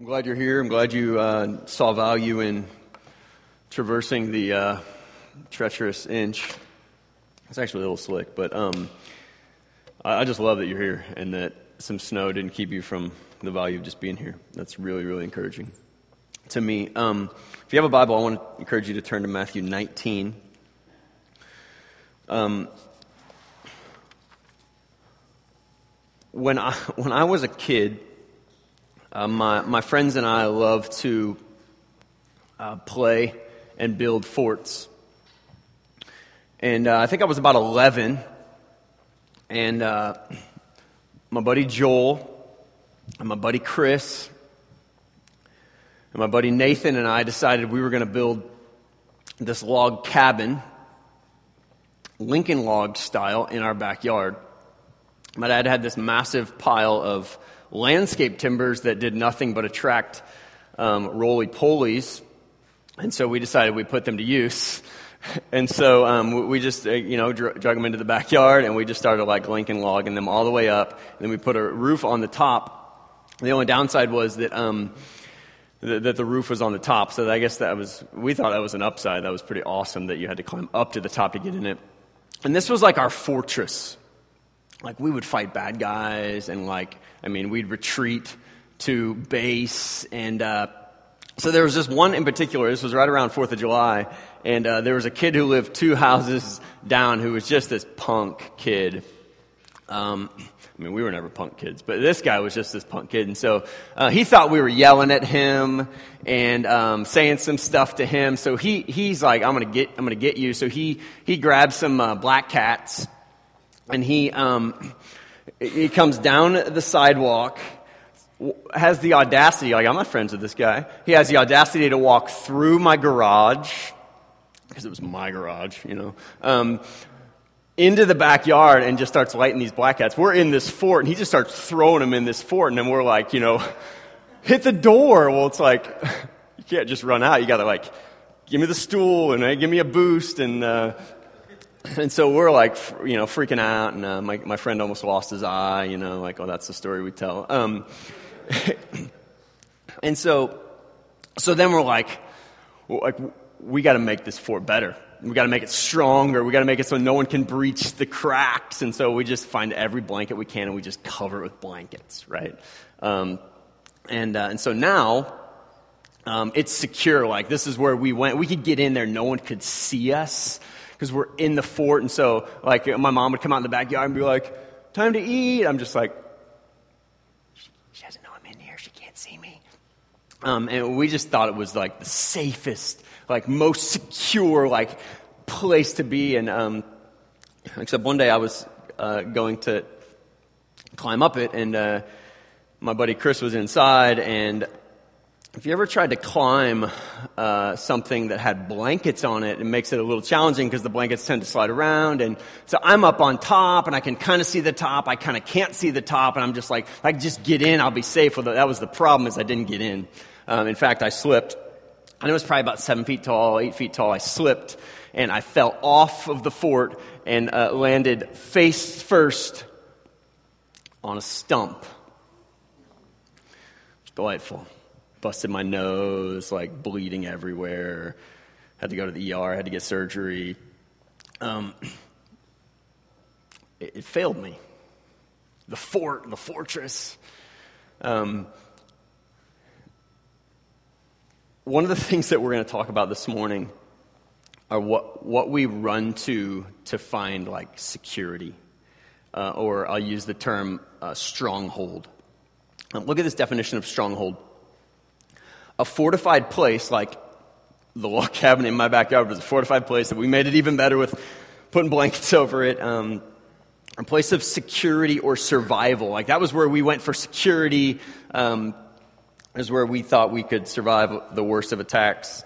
I'm glad you're here. I'm glad you saw value in traversing the treacherous inch. It's actually a little slick, but I just love that you're here and that some snow didn't keep you from the value of just being here. That's really, really encouraging to me. If you have a Bible, I want to encourage you to turn to Matthew 19. When I was a kid, my friends and I loved to play and build forts. And I think I was about 11, and my buddy Joel, and my buddy Chris, and my buddy Nathan and I decided we were going to build this log cabin, Lincoln log style, in our backyard. My dad had this massive pile of landscape timbers that did nothing but attract roly-polies, and so we decided we put them to use. And so we just, drug them into the backyard, and we just started, Lincoln logging them all the way up. And then we put a roof on the top. The only downside was that that the roof was on the top. So I guess we thought that was an upside. That was pretty awesome that you had to climb up to the top to get in it. And this was our fortress. We would fight bad guys, and, we'd retreat to base, and so there was this one in particular. This was right around 4th of July, and there was a kid who lived two houses down who was just this punk kid. We were never punk kids, but this guy was just this punk kid, and so he thought we were yelling at him and saying some stuff to him. So he's like, "I'm gonna get you." So he grabs some black cats, and he comes down the sidewalk. Has the audacity, I'm not friends with this guy. He has the audacity to walk through my garage, because it was my garage, into the backyard and just starts lighting these black cats. We're in this fort, and he just starts throwing them in this fort, and then we're like, hit the door. Well, it's you can't just run out. You got to, give me the stool, and give me a boost, and so we're freaking out, and my friend almost lost his eye, that's the story we tell. And so then we're we got to make this fort better. We got to make it stronger. We got to make it so no one can breach the cracks. And so we just find every blanket we can, and we just cover it with blankets, right? And so now it's secure. This is where we went. We could get in there. No one could see us, because we're in the fort. And so, my mom would come out in the backyard and be like, time to eat. I'm just like, she doesn't know I'm in here. She can't see me. And we just thought it was, the safest, most secure, place to be. And except one day I was going to climb up it, and my buddy Chris was inside, and if you ever tried to climb something that had blankets on it, it makes it a little challenging because the blankets tend to slide around. And so I'm up on top, and I can kind of see the top. I kind of can't see the top, and I'm just like, if I can just get in, I'll be safe. Well, that was the problem, is I didn't get in. In fact, I slipped, and it was probably about 8 feet tall. I slipped, and I fell off of the fort and landed face first on a stump. It was delightful. Busted my nose, bleeding everywhere. Had to go to the ER, had to get surgery. It failed me. The fort, the fortress. One of the things that we're going to talk about this morning are what we run to find, security. Or I'll use the term stronghold. Look at this definition of stronghold. A fortified place, the log cabin in my backyard was a fortified place, that we made it even better with putting blankets over it. A place of security or survival. That was where we went for security. Is where we thought we could survive the worst of attacks,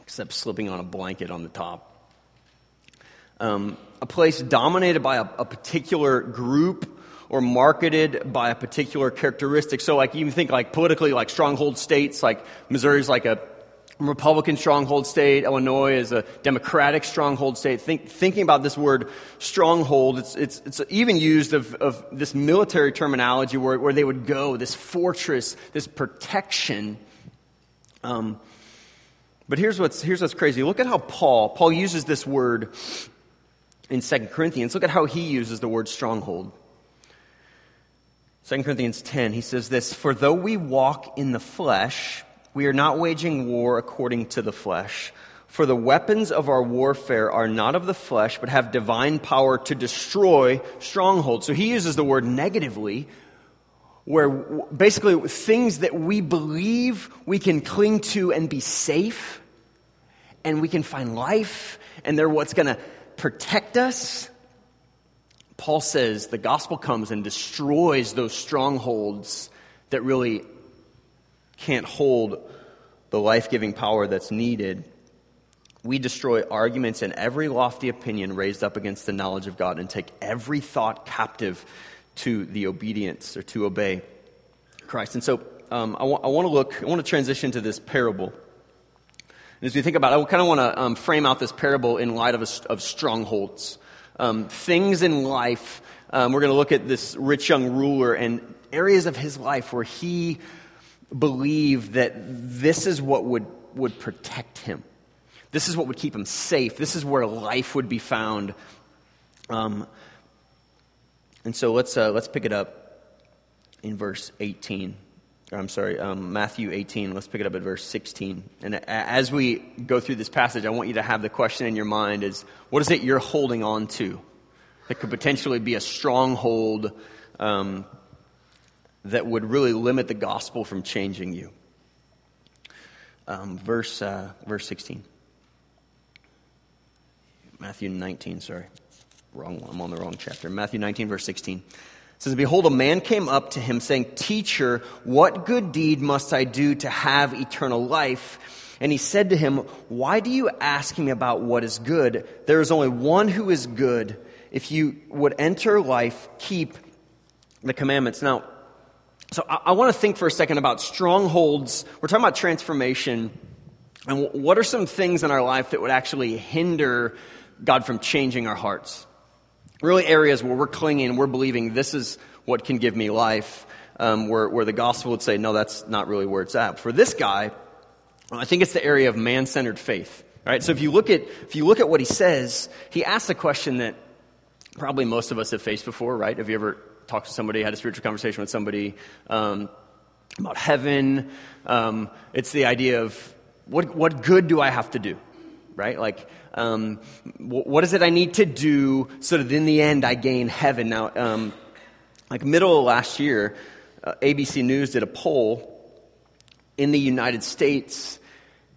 except slipping on a blanket on the top. A place dominated by a particular group, or marketed by a particular characteristic. So, you think, politically, stronghold states, Missouri's like a Republican stronghold state. Illinois is a Democratic stronghold state. Thinking about this word stronghold, it's even used of this military terminology where they would go, this fortress, this protection. But here's what's crazy. Look at how Paul uses this word in 2 Corinthians. Look at how he uses the word stronghold. 2 Corinthians 10, he says this, "For though we walk in the flesh, we are not waging war according to the flesh. For the weapons of our warfare are not of the flesh, but have divine power to destroy strongholds." So he uses the word negatively, where basically things that we believe we can cling to and be safe, and we can find life, and they're what's going to protect us. Paul says the gospel comes and destroys those strongholds that really can't hold the life-giving power that's needed. We destroy arguments and every lofty opinion raised up against the knowledge of God and take every thought captive to the obedience or to obey Christ. And so I want to transition to this parable. And as we think about it, I kind of want to frame out this parable in light of strongholds. Things in life, we're going to look at this rich young ruler and areas of his life where he believed that this is what would protect him. This is what would keep him safe. This is where life would be found. And so let's pick it up in verse 18. Matthew 18. Let's pick it up at verse 16. And as we go through this passage, I want you to have the question in your mind is, what is it you're holding on to that could potentially be a stronghold that would really limit the gospel from changing you? Verse 16. Matthew 19, sorry. Wrong one. I'm on the wrong chapter. Matthew 19, verse 16. It says, "Behold, a man came up to him, saying, 'Teacher, what good deed must I do to have eternal life?' And he said to him, 'Why do you ask me about what is good? There is only one who is good. If you would enter life, keep the commandments.'" Now, so I want to think for a second about strongholds. We're talking about transformation. And what are some things in our life that would actually hinder God from changing our hearts? Really areas where we're clinging, we're believing this is what can give me life, where the gospel would say, no, that's not really where it's at. For this guy, I think it's the area of man-centered faith. Right? So if you look at what he says, he asks a question that probably most of us have faced before, right? Have you ever talked to somebody, had a spiritual conversation with somebody about heaven? It's the idea of what good do I have to do? Right? Like, what is it I need to do so that in the end I gain heaven? Now, like middle of last year, ABC News did a poll in the United States,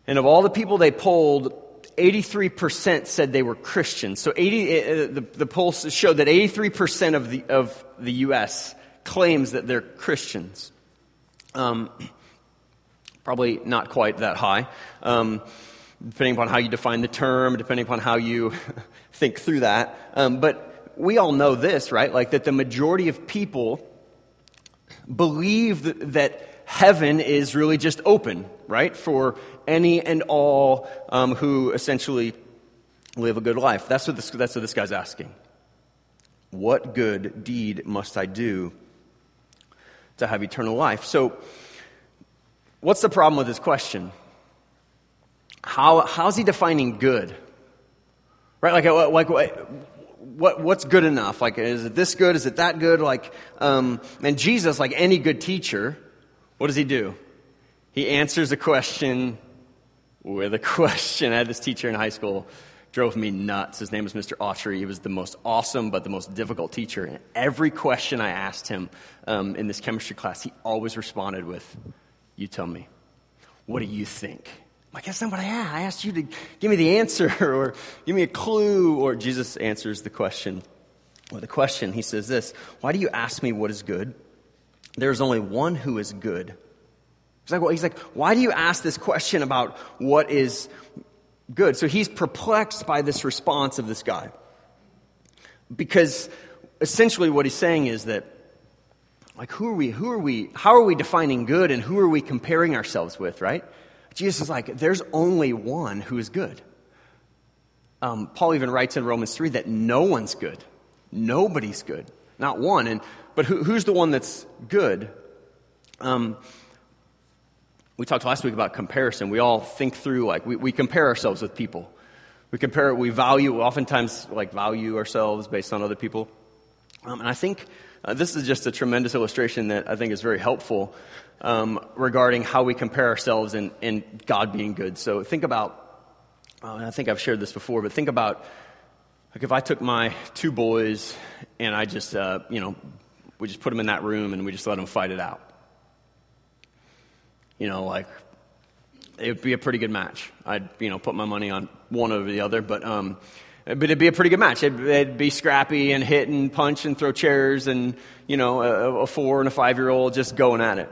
and of all the people they polled, 83% said they were Christians. So the poll showed that 83% of the U.S. claims that they're Christians. Probably not quite that high. Depending upon how you define the term, depending upon how you think through that. But we all know this, right? Like that the majority of people believe that heaven is really just open, right? For any and all who essentially live a good life. That's what this guy's asking. What good deed must I do to have eternal life? So what's the problem with this question? How's he defining good? Right? What's good enough? Like, is it this good? Is it that good? Like, and Jesus, like any good teacher, what does he do? He answers a question with a question. I had this teacher in high school, drove me nuts. His name was Mr. Autry. He was the most awesome, but the most difficult teacher. And every question I asked him in this chemistry class, he always responded with, "You tell me, what do you think?" Like, that's not what I asked. I asked you to give me the answer or give me a clue. Or Jesus answers the question. Well, the question, he says this, "Why do you ask me what is good? There is only one who is good." He's like, why do you ask this question about what is good? So he's perplexed by this response of this guy. Because essentially what he's saying is that, like, who are we? How are we defining good, and who are we comparing ourselves with, right? Jesus is like, there's only one who is good. Paul even writes in Romans 3 that no one's good. Nobody's good. Not one. But who's the one that's good? We talked last week about comparison. We all think through, like, we compare ourselves with people. We compare, we oftentimes value ourselves based on other people. And I think this is just a tremendous illustration that I think is very helpful regarding how we compare ourselves and God being good. So think about, and I think I've shared this before, but think about, like, if I took my two boys and I just, we just put them in that room and we just let them fight it out. You know, like, it would be a pretty good match. I'd, put my money on one over the other, but it'd be a pretty good match. It'd be scrappy and hit and punch and throw chairs and, a 4- and 5-year-old just going at it,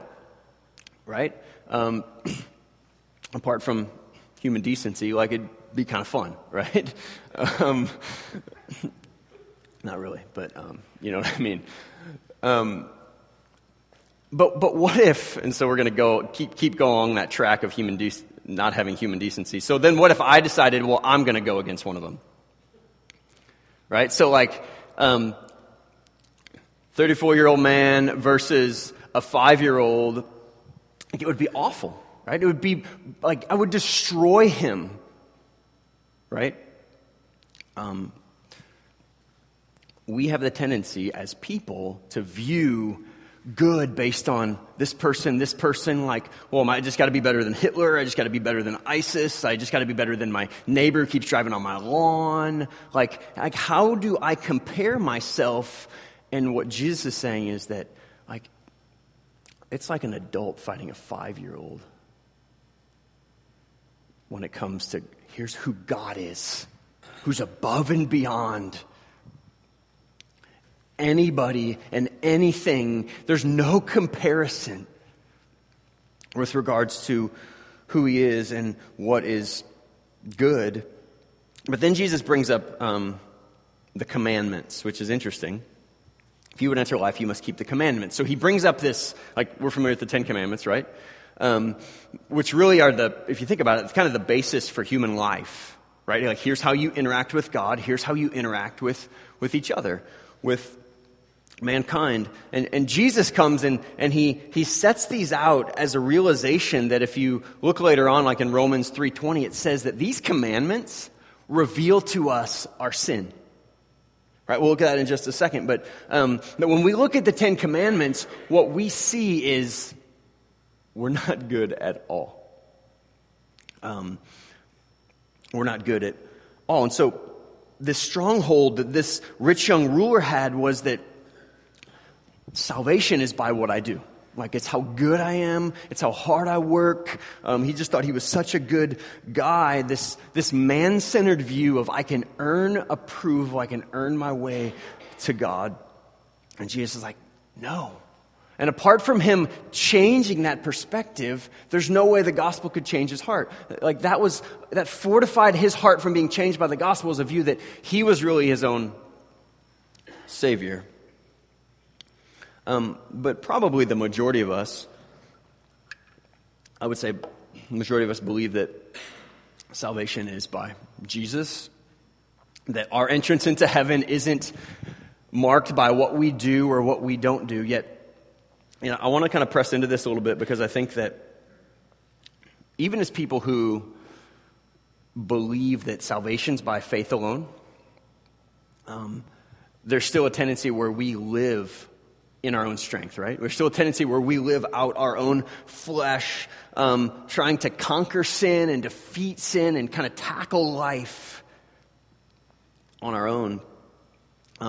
right? Apart from human decency, like, it'd be kind of fun, right? Not really, but you know what I mean. But what if? And so we're going to go keep going along that track of not having human decency. So then, what if I decided, well, I'm going to go against one of them, right? So, like, 34-year-old man versus a 5-year-old, like, it would be awful, right? It would be like I would destroy him, right? We have the tendency as people to view good based on this person, like, well, I just got to be better than Hitler. I just got to be better than ISIS. I just got to be better than my neighbor who keeps driving on my lawn. Like, how do I compare myself? And what Jesus is saying is that, like, it's like an adult fighting a 5-year-old when it comes to, here's who God is, who's above and beyond anybody and anything. There's no comparison with regards to who he is and what is good. But then Jesus brings up the commandments, which is interesting. If you would enter life, you must keep the commandments. So he brings up this, like, we're familiar with the 10 commandments, right? Which really are if you think about it, it's kind of the basis for human life, right? Like, here's how you interact with God. Here's how you interact with each other, with mankind. And Jesus comes and he sets these out as a realization that if you look later on, like in Romans 3:20, it says that these commandments reveal to us our sin. Right? We'll look at that in just a second. But when we look at the 10 commandments, what we see is we're not good at all. We're not good at all. And so this stronghold that this rich young ruler had was that salvation is by what I do. Like, it's how good I am. It's how hard I work. He just thought he was such a good guy. This man-centered view of I can earn approval. I can earn my way to God. And Jesus is like, no. And apart from him changing that perspective, there's no way the gospel could change his heart. Like, that fortified his heart from being changed by the gospel was a view that he was really his own savior. But probably the majority of us, I would say, believe that salvation is by Jesus, that our entrance into heaven isn't marked by what we do or what we don't do, yet. I want to kind of press into this a little bit because I think that even as people who believe that salvation's by faith alone, there's still a tendency where we live in our own strength, right? There's still a tendency where we live out our own flesh, trying to conquer sin and defeat sin and kind of tackle life on our own. I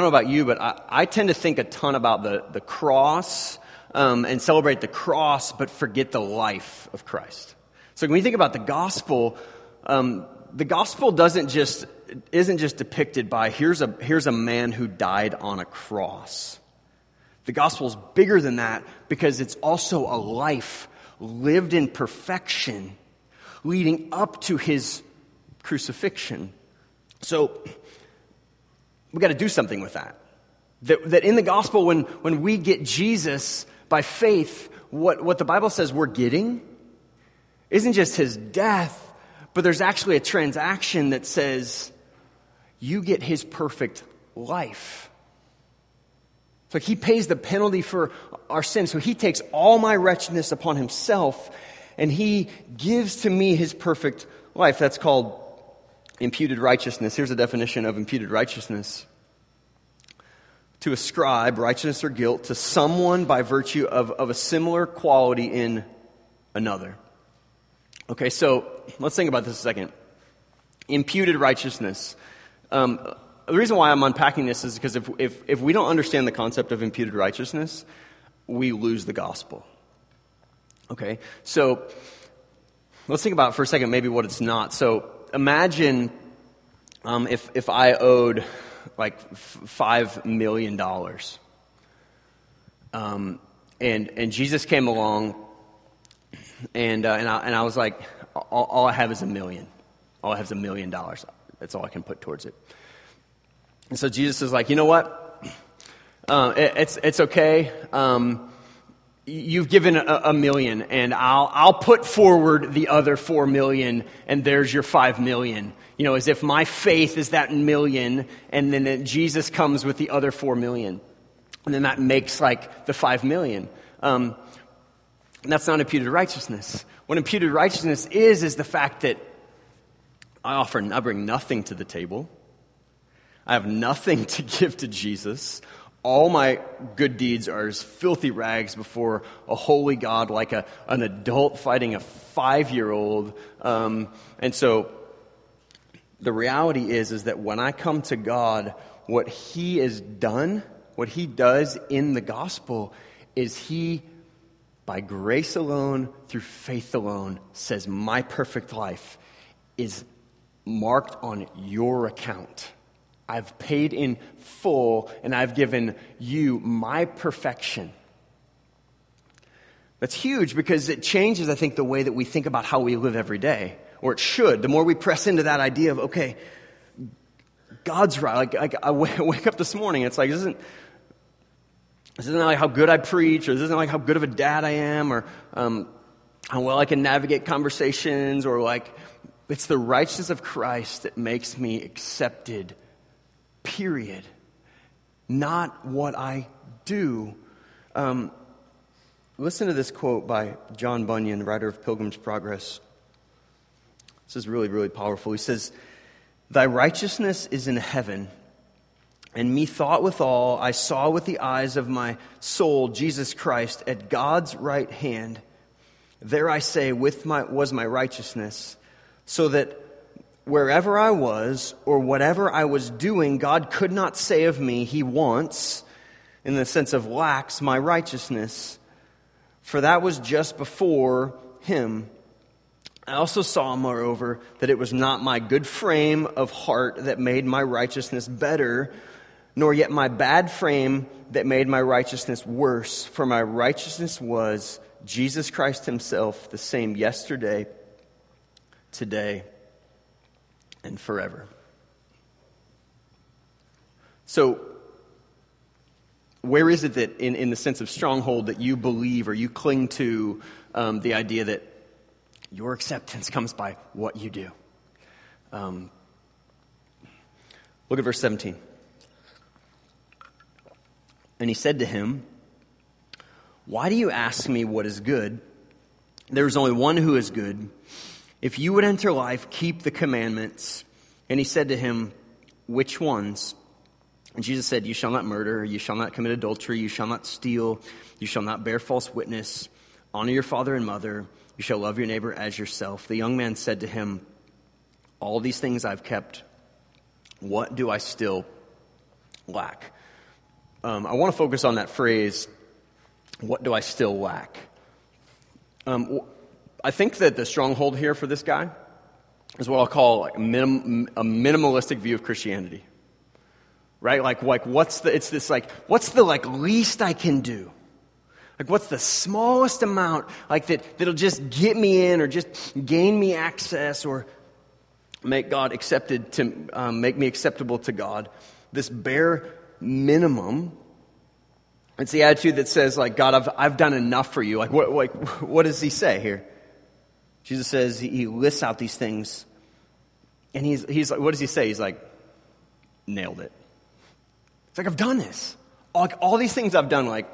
don't know about you, but I tend to think a ton about the cross and celebrate the cross, but forget the life of Christ. So when you think about the gospel isn't just depicted by here's a man who died on a cross. The gospel is bigger than that because it's also a life lived in perfection, leading up to his crucifixion. So we got to do something with that. That in the gospel, when we get Jesus by faith, what the Bible says we're getting isn't just his death, but there's actually a transaction that says you get his perfect life. So he pays the penalty for our sin. So he takes all my wretchedness upon himself, and he gives to me his perfect life. That's called imputed righteousness. Here's a definition of imputed righteousness. To ascribe righteousness or guilt to someone by virtue of a similar quality in another. Okay, so let's think about this a second. Imputed righteousness. The reason why I'm unpacking this is because if we don't understand the concept of imputed righteousness, we lose the gospel. Okay, so let's think about for a second maybe what it's not. So imagine if I owed like $5 million, and Jesus came along, and I was like, all I have is $1 million. All I have is $1 million. That's all I can put towards it. And so Jesus is like, you know what? It's okay. You've given $1 million, and I'll put forward the other $4 million, and there's your $5 million. You know, as if my faith is that $1 million, and then Jesus comes with the other $4 million, and then that makes like the $5 million. That's not imputed righteousness. What imputed righteousness is the fact that I bring nothing to the table. I have nothing to give to Jesus. All my good deeds are as filthy rags before a holy God, like an adult fighting a 5-year-old. And so the reality is that when I come to God, what he has done, what he does in the gospel is he, by grace alone, through faith alone, says my perfect life is marked on your account. I've paid in full, and I've given you my perfection. That's huge because it changes, I think, the way that we think about how we live every day, or it should. The more we press into that idea of, okay, God's right. Like I wake up this morning, it's like, this isn't like how good I preach, or this isn't like how good of a dad I am, or how well I can navigate conversations, or like, it's the righteousness of Christ that makes me accepted. Period. Not what I do. Listen to this quote by John Bunyan, the writer of Pilgrim's Progress. This is really, really powerful. He says, "Thy righteousness is in heaven, and methought withal I saw with the eyes of my soul Jesus Christ at God's right hand. There I say, was my righteousness, so that wherever I was, or whatever I was doing, God could not say of me, he wants, in the sense of lacks, my righteousness, for that was just before him. I also saw, moreover, that it was not my good frame of heart that made my righteousness better, nor yet my bad frame that made my righteousness worse, for my righteousness was Jesus Christ himself, the same yesterday, today, and forever." So where is it that in the sense of stronghold that you believe or you cling to the idea that your acceptance comes by what you do? Look at verse 17. "And he said to him, 'Why do you ask me what is good? There is only one who is good. If you would enter life, keep the commandments.' And he said to him, 'Which ones?' And Jesus said, 'You shall not murder, you shall not commit adultery, you shall not steal, you shall not bear false witness, honor your father and mother, you shall love your neighbor as yourself.' The young man said to him, 'All these things I've kept, what do I still lack?'" I want to focus on that phrase, "What do I still lack?" I think that the stronghold here for this guy is what I'll call a minimalistic view of Christianity, right? Like what's the least I can do? Like, what's the smallest amount like that'll just get me in, or just gain me access, or make God accepted to make me acceptable to God? This bare minimum It's the attitude that says, like, God, I've done enough for you. What does he say here? Jesus says, he lists out these things. And he's like, what does he say? He's like, nailed it. It's like, I've done this. All these things I've done, like,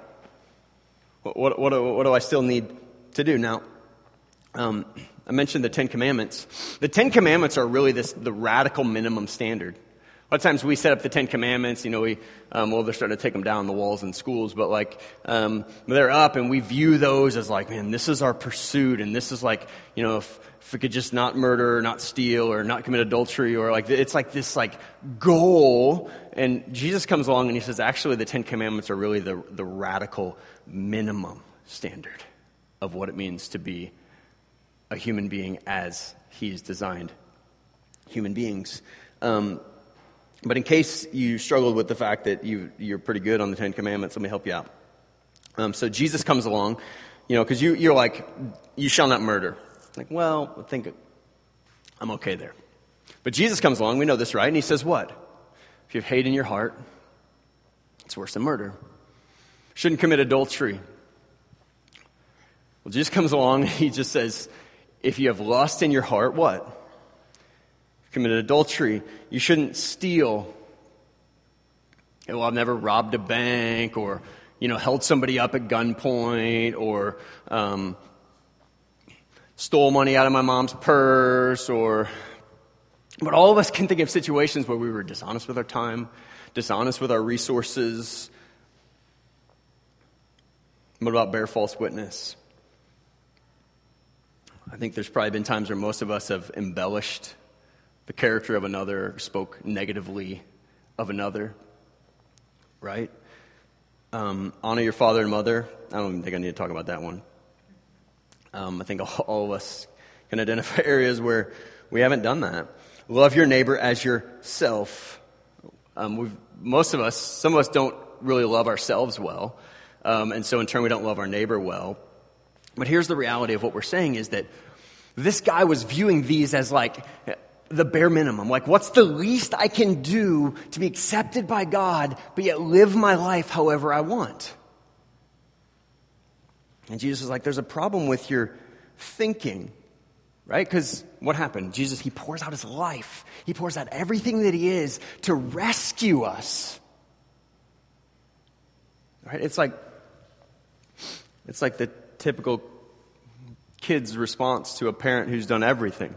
what do I still need to do? Now, I mentioned the Ten Commandments. The Ten Commandments are really the radical minimum standard. A lot of times we set up the Ten Commandments, you know, they're starting to take them down the walls in schools, but like, they're up and we view those as like, man, this is our pursuit, and this is like, you know, if we could just not murder or not steal or not commit adultery, or like, it's like this like goal. And Jesus comes along and he says, actually, the Ten Commandments are really the radical minimum standard of what it means to be a human being as he's designed human beings. But in case you struggled with the fact that you're pretty good on the Ten Commandments, let me help you out. So Jesus comes along, you know, because you're like, you shall not murder. Like, well, I think I'm okay there. But Jesus comes along, we know this, right? And he says what? If you have hate in your heart, it's worse than murder. Shouldn't commit adultery. Well, Jesus comes along and he just says, if you have lust in your heart, what? Committed adultery. You shouldn't steal. Well, I've never robbed a bank, or, you know, held somebody up at gunpoint, or stole money out of my mom's purse, or. But all of us can think of situations where we were dishonest with our time, dishonest with our resources. What about bear false witness? I think there's probably been times where most of us have embellished the character of another, spoke negatively of another, right? Honor your father and mother. I don't even think I need to talk about that one. I think all of us can identify areas where we haven't done that. Love your neighbor as yourself. Some of us don't really love ourselves well. And so in turn, we don't love our neighbor well. But here's the reality of what we're saying is that this guy was viewing these as like the bare minimum. Like, what's the least I can do to be accepted by God, but yet live my life however I want? And Jesus is like, there's a problem with your thinking, right? Because what happened? Jesus, he pours out his life. He pours out everything that he is to rescue us. Right? It's like the typical kid's response to a parent who's done everything.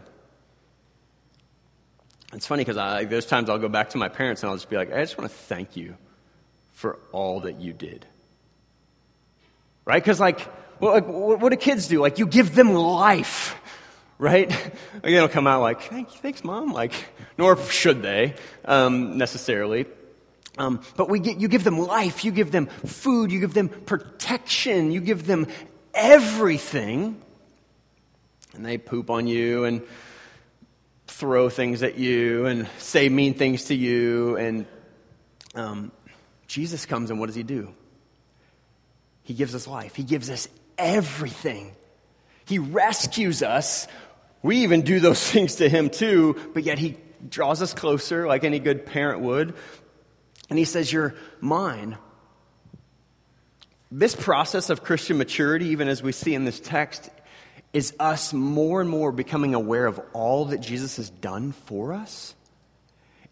It's funny because there's times I'll go back to my parents and I'll just be like, I just want to thank you for all that you did. Right? Because, what do kids do? Like, you give them life, right? Like, they don't come out like, thanks, Mom. Like, nor should they necessarily. But you give them life. You give them food. You give them protection. You give them everything. And they poop on you and throw things at you and say mean things to you. And Jesus comes, and what does he do? He gives us life. He gives us everything. He rescues us. We even do those things to him too, but yet he draws us closer like any good parent would. And he says, you're mine. This process of Christian maturity, even as we see in this text, is us more and more becoming aware of all that Jesus has done for us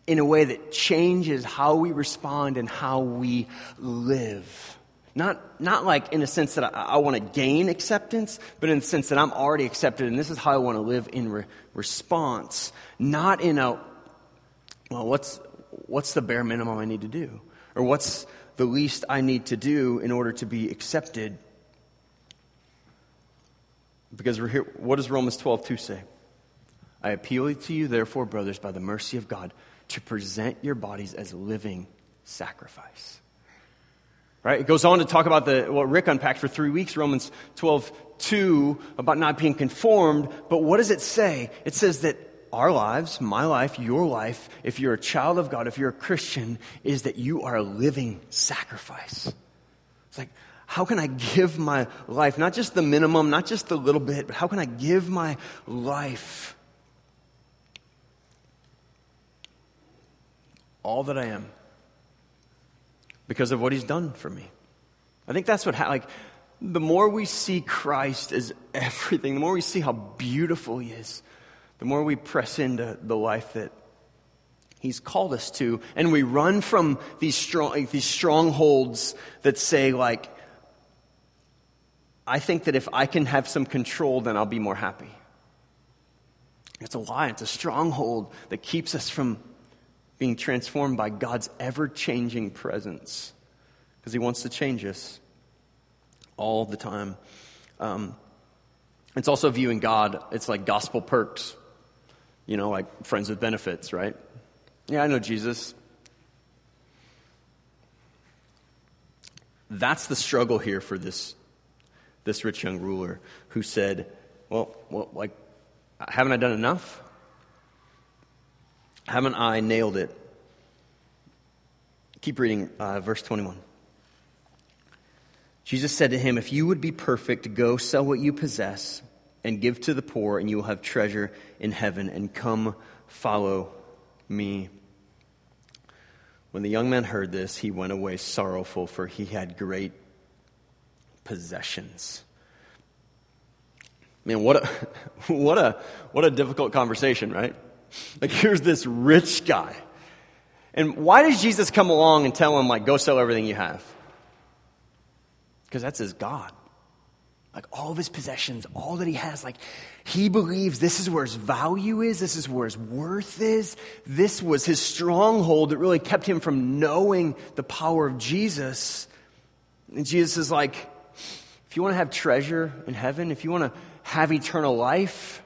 in a way that changes how we respond and how we live. Not like in a sense that I want to gain acceptance, but in the sense that I'm already accepted and this is how I want to live in response. Not in a, well, what's the bare minimum I need to do? Or what's the least I need to do in order to be accepted? Because we're here, what does Romans 12:2 say? I appeal to you, therefore, brothers, by the mercy of God, to present your bodies as living sacrifice. Right? It goes on to talk about what Rick unpacked for 3 weeks, Romans 12:2, about not being conformed. But what does it say? It says that our lives, my life, your life, if you're a child of God, if you're a Christian, is that you are a living sacrifice. It's like, how can I give my life? Not just the minimum, not just the little bit, but how can I give my life? All that I am. Because of what he's done for me. I think that's what happened. Like, the more we see Christ as everything, the more we see how beautiful he is, the more we press into the life that he's called us to, and we run from these strongholds that say, like, I think that if I can have some control, then I'll be more happy. It's a lie. It's a stronghold that keeps us from being transformed by God's ever-changing presence, because he wants to change us all the time. It's also viewing God. It's like gospel perks, you know, like friends with benefits, right? Yeah, I know Jesus. That's the struggle here for this rich young ruler who said, well, like, haven't I done enough? Haven't I nailed it? Keep reading verse 21. Jesus said to him, if you would be perfect, go sell what you possess and give to the poor, and you will have treasure in heaven, and come follow me. When the young man heard this, he went away sorrowful, for he had great possessions. Man, what a difficult conversation, right? Like, here's this rich guy. And why does Jesus come along and tell him, like, go sell everything you have? Because that's his God. Like, all of his possessions, all that he has, like, he believes this is where his value is, this is where his worth is. This was his stronghold that really kept him from knowing the power of Jesus. And Jesus is like, if you want to have treasure in heaven, if you want to have eternal life,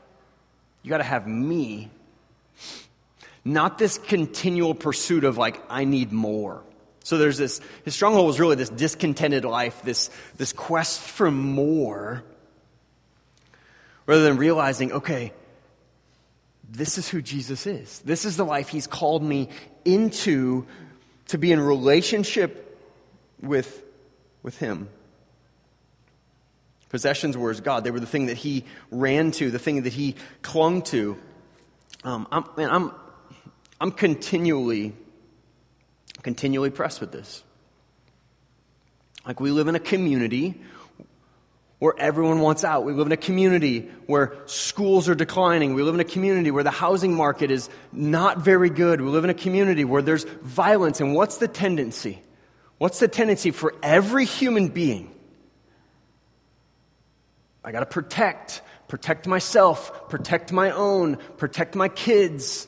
you got to have me. Not this continual pursuit of, like, I need more. So there's this, his stronghold was really this discontented life, this quest for more, rather than realizing, okay, this is who Jesus is. This is the life he's called me into, to be in relationship with him. Possessions were his God. They were the thing that he ran to, the thing that he clung to. I'm continually pressed with this. Like, we live in a community where everyone wants out. We live in a community where schools are declining. We live in a community where the housing market is not very good. We live in a community where there's violence. And what's the tendency? What's the tendency for every human being? I got to protect myself, protect my own, protect my kids.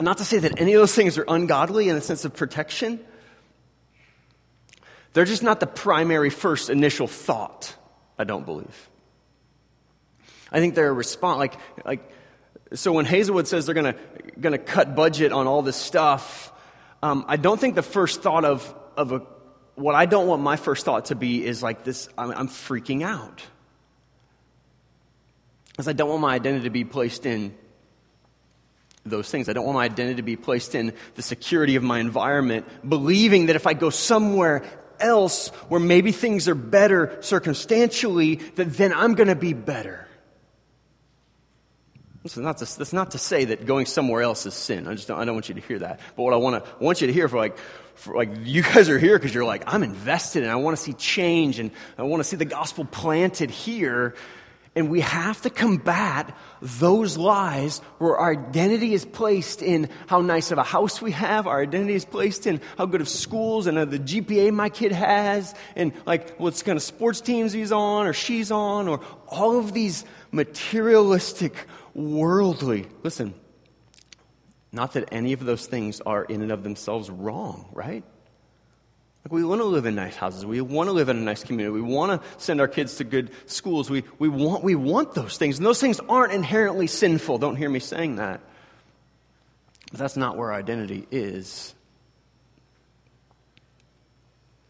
Not to say that any of those things are ungodly in the sense of protection. They're just not the primary first initial thought, I don't believe. I think they're a response. Like, so when Hazelwood says they're gonna cut budget on all this stuff, I don't think the first thought of what I don't want my first thought to be is like this, I'm freaking out. Because I don't want my identity to be placed in those things. I don't want my identity to be placed in the security of my environment, believing that if I go somewhere else where maybe things are better circumstantially, that then I'm going to be better. That's not to say that going somewhere else is sin. I don't want you to hear that. But what I want you to hear for like you guys are here because you're like, I'm invested and I want to see change and I want to see the gospel planted here. And we have to combat those lies where our identity is placed in how nice of a house we have. Our identity is placed in how good of schools and the GPA my kid has. And like what kind of sports teams he's on or she's on. Or all of these materialistic, worldly. Listen, not that any of those things are in and of themselves wrong, right? Like, we want to live in nice houses. We want to live in a nice community. We want to send our kids to good schools. We want those things. And those things aren't inherently sinful. Don't hear me saying that. But that's not where our identity is.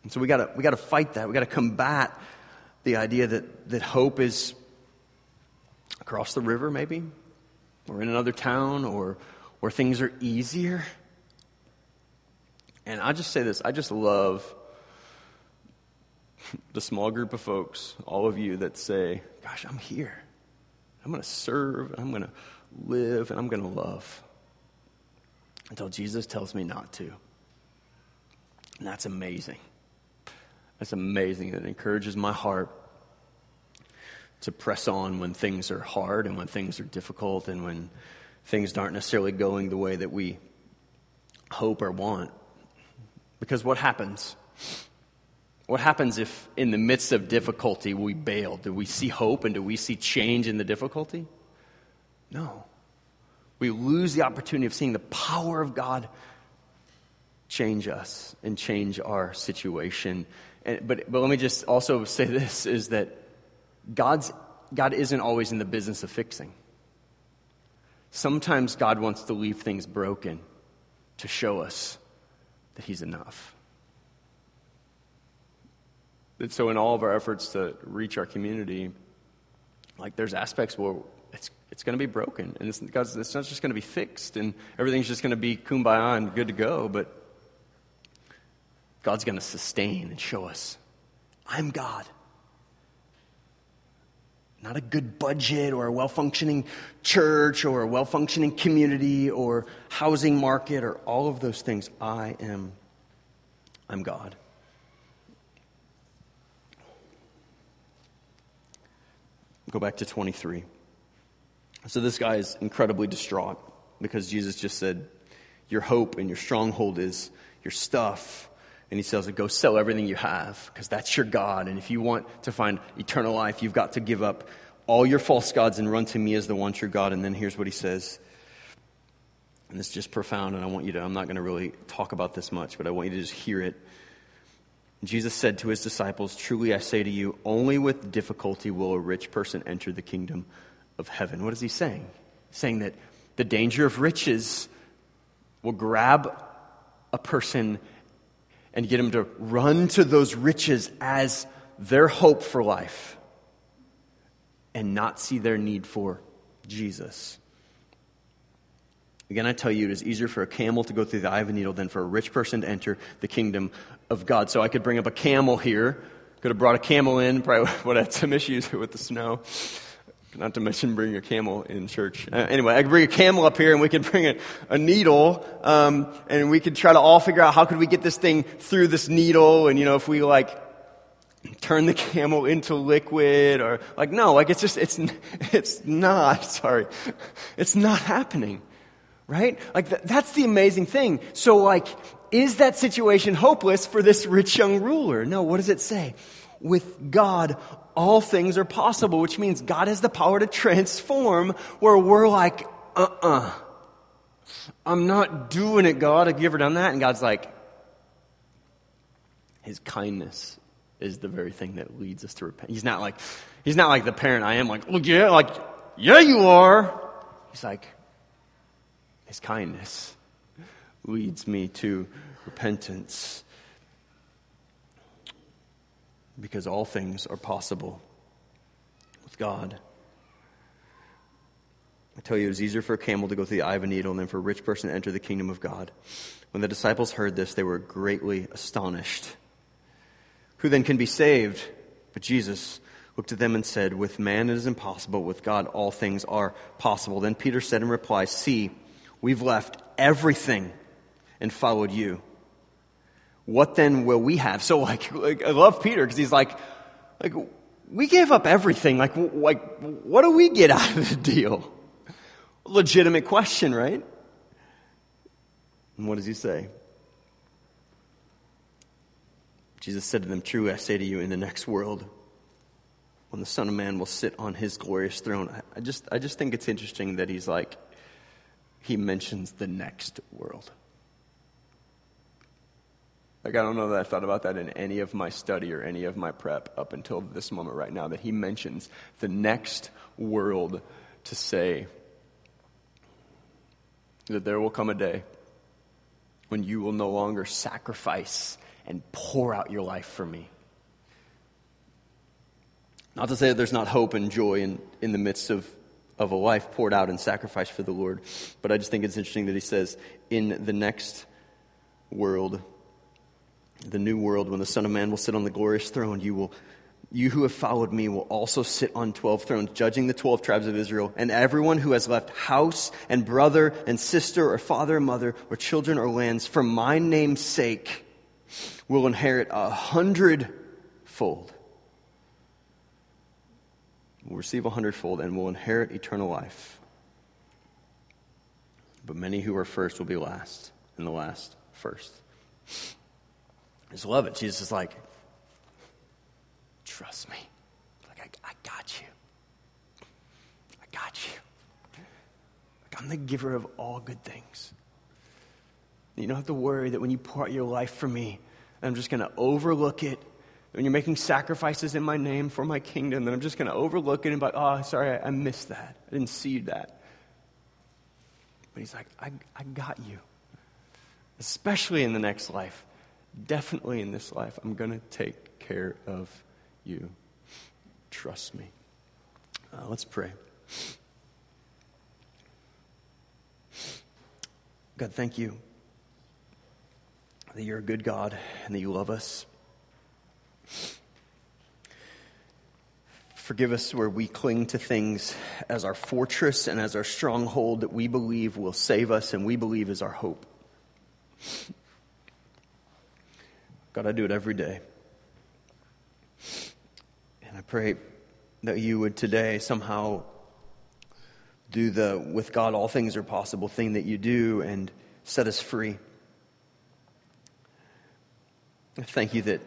And so we gotta fight that. We gotta combat the idea that hope is across the river, maybe, or in another town, or where things are easier. And I just say this, I just love the small group of folks, all of you that say, gosh, I'm here. I'm going to serve, I'm going to live, and I'm going to love until Jesus tells me not to. And that's amazing. That's amazing. It encourages my heart to press on when things are hard and when things are difficult and when things aren't necessarily going the way that we hope or want. Because what happens? What happens if in the midst of difficulty we bail? Do we see hope and do we see change in the difficulty? No. We lose the opportunity of seeing the power of God change us and change our situation. But let me just also say this, is that God isn't always in the business of fixing. Sometimes God wants to leave things broken to show us that He's enough. And so in all of our efforts to reach our community, like there's aspects where it's going to be broken. And it's not just going to be fixed and everything's just going to be kumbaya and good to go. But God's going to sustain and show us, I'm God. Not a good budget or a well-functioning church or a well-functioning community or housing market or all of those things. I'm God. Go back to 23. So this guy is incredibly distraught because Jesus just said, your hope and your stronghold is your stuff. And he tells him, go sell everything you have because that's your God. And if you want to find eternal life, you've got to give up all your false gods and run to me as the one true God. And then here's what he says. And it's just profound. And I'm not going to really talk about this much, but I want you to just hear it. Jesus said to his disciples, truly I say to you, only with difficulty will a rich person enter the kingdom of heaven. What is he saying? He's saying that the danger of riches will grab a person and get him to run to those riches as their hope for life and not see their need for Jesus. Again, I tell you, it is easier for a camel to go through the eye of a needle than for a rich person to enter the kingdom of God. So I could bring up a camel here. Could have brought a camel in. Probably would have had some issues with the snow. Not to mention bring a camel in church. Anyway, I could bring a camel up here and we could bring a needle. And we could try to all figure out how could we get this thing through this needle. And, if we turn the camel into liquid or it's not happening. Right? That's the amazing thing. So, is that situation hopeless for this rich young ruler? No, what does it say? With God, all things are possible, which means God has the power to transform where we're like, I'm not doing it, God. Have you ever done that? And God's like, His kindness is the very thing that leads us to repent. He's not like the parent I am, yeah, you are. He's like, His kindness leads me to repentance because all things are possible with God. I tell you, it was easier for a camel to go through the eye of a needle than for a rich person to enter the kingdom of God. When the disciples heard this, they were greatly astonished. Who then can be saved? But Jesus looked at them and said, with man it is impossible, with God all things are possible. Then Peter said in reply, see, we've left everything and followed you. What then will we have? So, I love Peter because he's like, we gave up everything. What do we get out of the deal? Legitimate question, right? And what does he say? Jesus said to them, truly I say to you, in the next world, when the Son of Man will sit on his glorious throne. I just think it's interesting that he's like, He mentions the next world. I don't know that I thought about that in any of my study or any of my prep up until this moment right now, that he mentions the next world to say that there will come a day when you will no longer sacrifice and pour out your life for me. Not to say that there's not hope and joy in the midst of a life poured out and sacrificed for the Lord. But I just think it's interesting that he says, in the next world, the new world, when the Son of Man will sit on the glorious throne, you who have followed me will also sit on 12 thrones, judging the 12 tribes of Israel. And everyone who has left house and brother and sister or father and mother or children or lands for my name's sake will inherit 100 100-fold. We'll receive 100-fold and will inherit eternal life. But many who are first will be last, and the last first. I just love it. Jesus is like, trust me. Like, I got you. I got you. Like, I'm the giver of all good things. You don't have to worry that when you pour out your life for me, I'm just going to overlook it. When you're making sacrifices in my name for my kingdom, then I'm just going to overlook it and be like, oh, sorry, I missed that. I didn't see that. But he's like, I got you. Especially in the next life. Definitely in this life, I'm going to take care of you. Trust me. Let's pray. God, thank you that you're a good God and that you love us. Forgive us where we cling to things as our fortress and as our stronghold that we believe will save us and we believe is our hope. God, I do it every day. And I pray that you would today somehow do the with God all things are possible thing that you do and set us free. I thank you that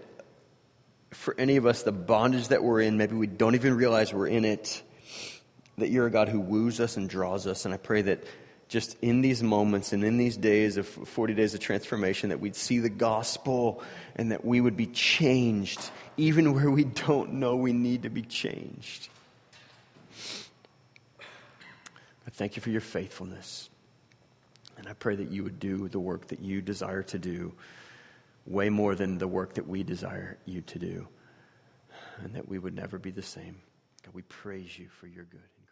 for any of us, the bondage that we're in, maybe we don't even realize we're in it, that you're a God who woos us and draws us. And I pray that just in these moments and in these days of 40 days of transformation, that we'd see the gospel and that we would be changed, even where we don't know we need to be changed. I thank you for your faithfulness. And I pray that you would do the work that you desire to do, way more than the work that we desire you to do, and that we would never be the same. God, we praise you for your good.